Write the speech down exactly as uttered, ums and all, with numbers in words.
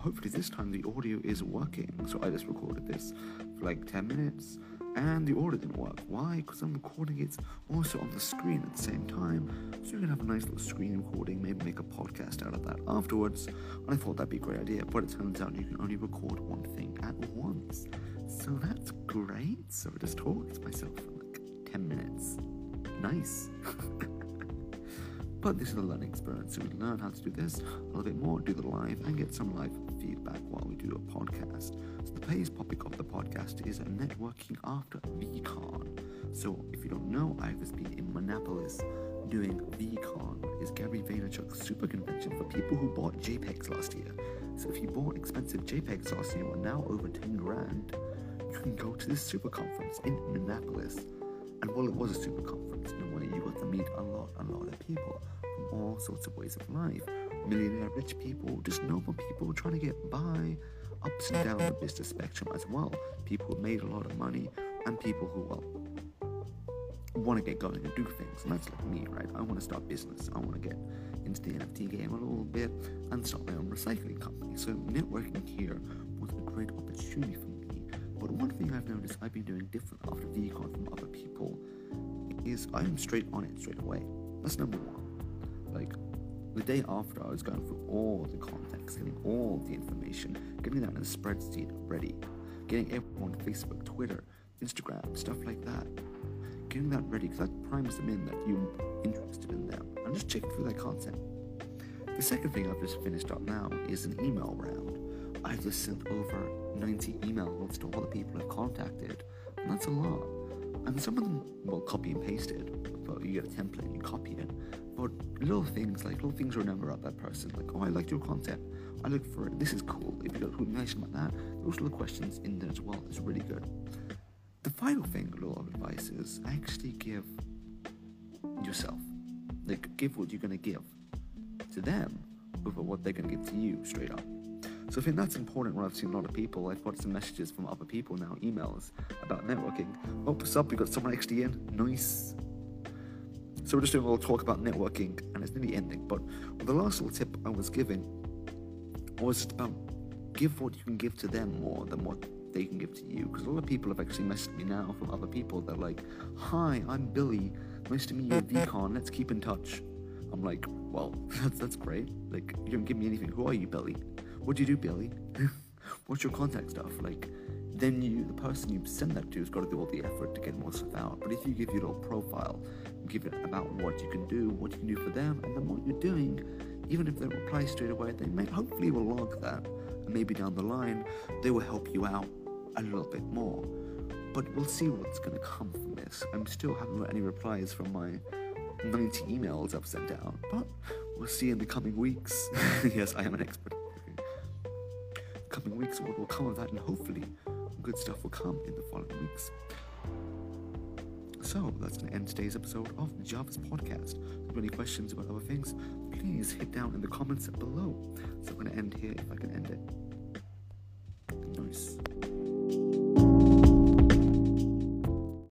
hopefully this time the audio is working. So I just recorded this for like ten minutes and the audio didn't work. Why? Because I'm recording it also on the screen at the same time, so you can have a nice little screen recording, maybe make a podcast out of that afterwards. And I thought that'd be a great idea, but it turns out you can only record one thing at once, so that's great. So I just talked to myself for like ten minutes. Nice. But this is a learning experience, so we learn how to do this a little bit more, do the live, and get some live feedback while we do a podcast. So the today's topic of the podcast is networking after VeeCon. So if you don't know, I've just been in Minneapolis doing VeeCon, is Gary Vaynerchuk's super convention for people who bought JPEGs last year. So if you bought expensive JPEGs last year, or now over ten grand, you can go to this super conference in Minneapolis. And while it was a super conference in a way, you got to meet a lot, a lot of people from all sorts of ways of life. Millionaire rich people, just normal people trying to get by, ups and down the business spectrum as well. People who made a lot of money and people who, well, want to get going and do things. And that's like me, right? I want to start business. I want to get into the N F T game a little bit and start my own recycling company. So networking here was a great opportunity for me. But one thing I've noticed I've been doing different after VeeCon from other people is I'm straight on it straight away. That's number one. Like, the day after, I was going through all the contacts, getting all the information, getting that in a spreadsheet ready, getting everyone on Facebook, Twitter, Instagram, stuff like that. Getting that ready, because that primes them in that you're interested in them. I'm just checking through their content. The second thing I've just finished up now is an email round. I've just sent over ninety emails to all the people I've contacted, and that's a lot. And some of them, well, copy and pasted, but you get a template and you copy it. But little things, like little things to remember about that person, like, oh, I liked your content, I looked for it, this is cool. If you got information like that, those little questions in there as well is really good. The final thing, a little advice, is actually give yourself. Like, give what you're going to give to them over what they're going to give to you straight up. So I think that's important when I've seen a lot of people. I've got some messages from other people now, emails about networking. Oh, what's up? We got someone actually in. Nice. So we're just doing a little talk about networking, and it's nearly ending. But the last little tip I was giving was about give what you can give to them more than what they can give to you. Because a lot of people have actually messaged me now from other people. They're like, "Hi, I'm Billy. Nice to meet you at VeeCon. Let's keep in touch." I'm like, "Well, that's that's great. Like, you don't give me anything. Who are you, Billy? What do you do, Billy? What's your contact stuff?" Like, then you, the person you send that to has got to do all the effort to get more stuff out. But if you give your little profile, give it about what you can do, what you can do for them, and then what you're doing, even if they don't reply straight away, they may hopefully will log that. And maybe down the line, they will help you out a little bit more. But we'll see what's going to come from this. I'm still haven't got any replies from my ninety emails I've sent out, but we'll see in the coming weeks. Yes, I am an expert. Coming weeks, what will come of that, and hopefully good stuff will come in the following weeks. So that's going to end today's episode of Java's podcast. If you have any questions about other things, please hit down in the comments below. So I'm going to end here if I can end it. Nice.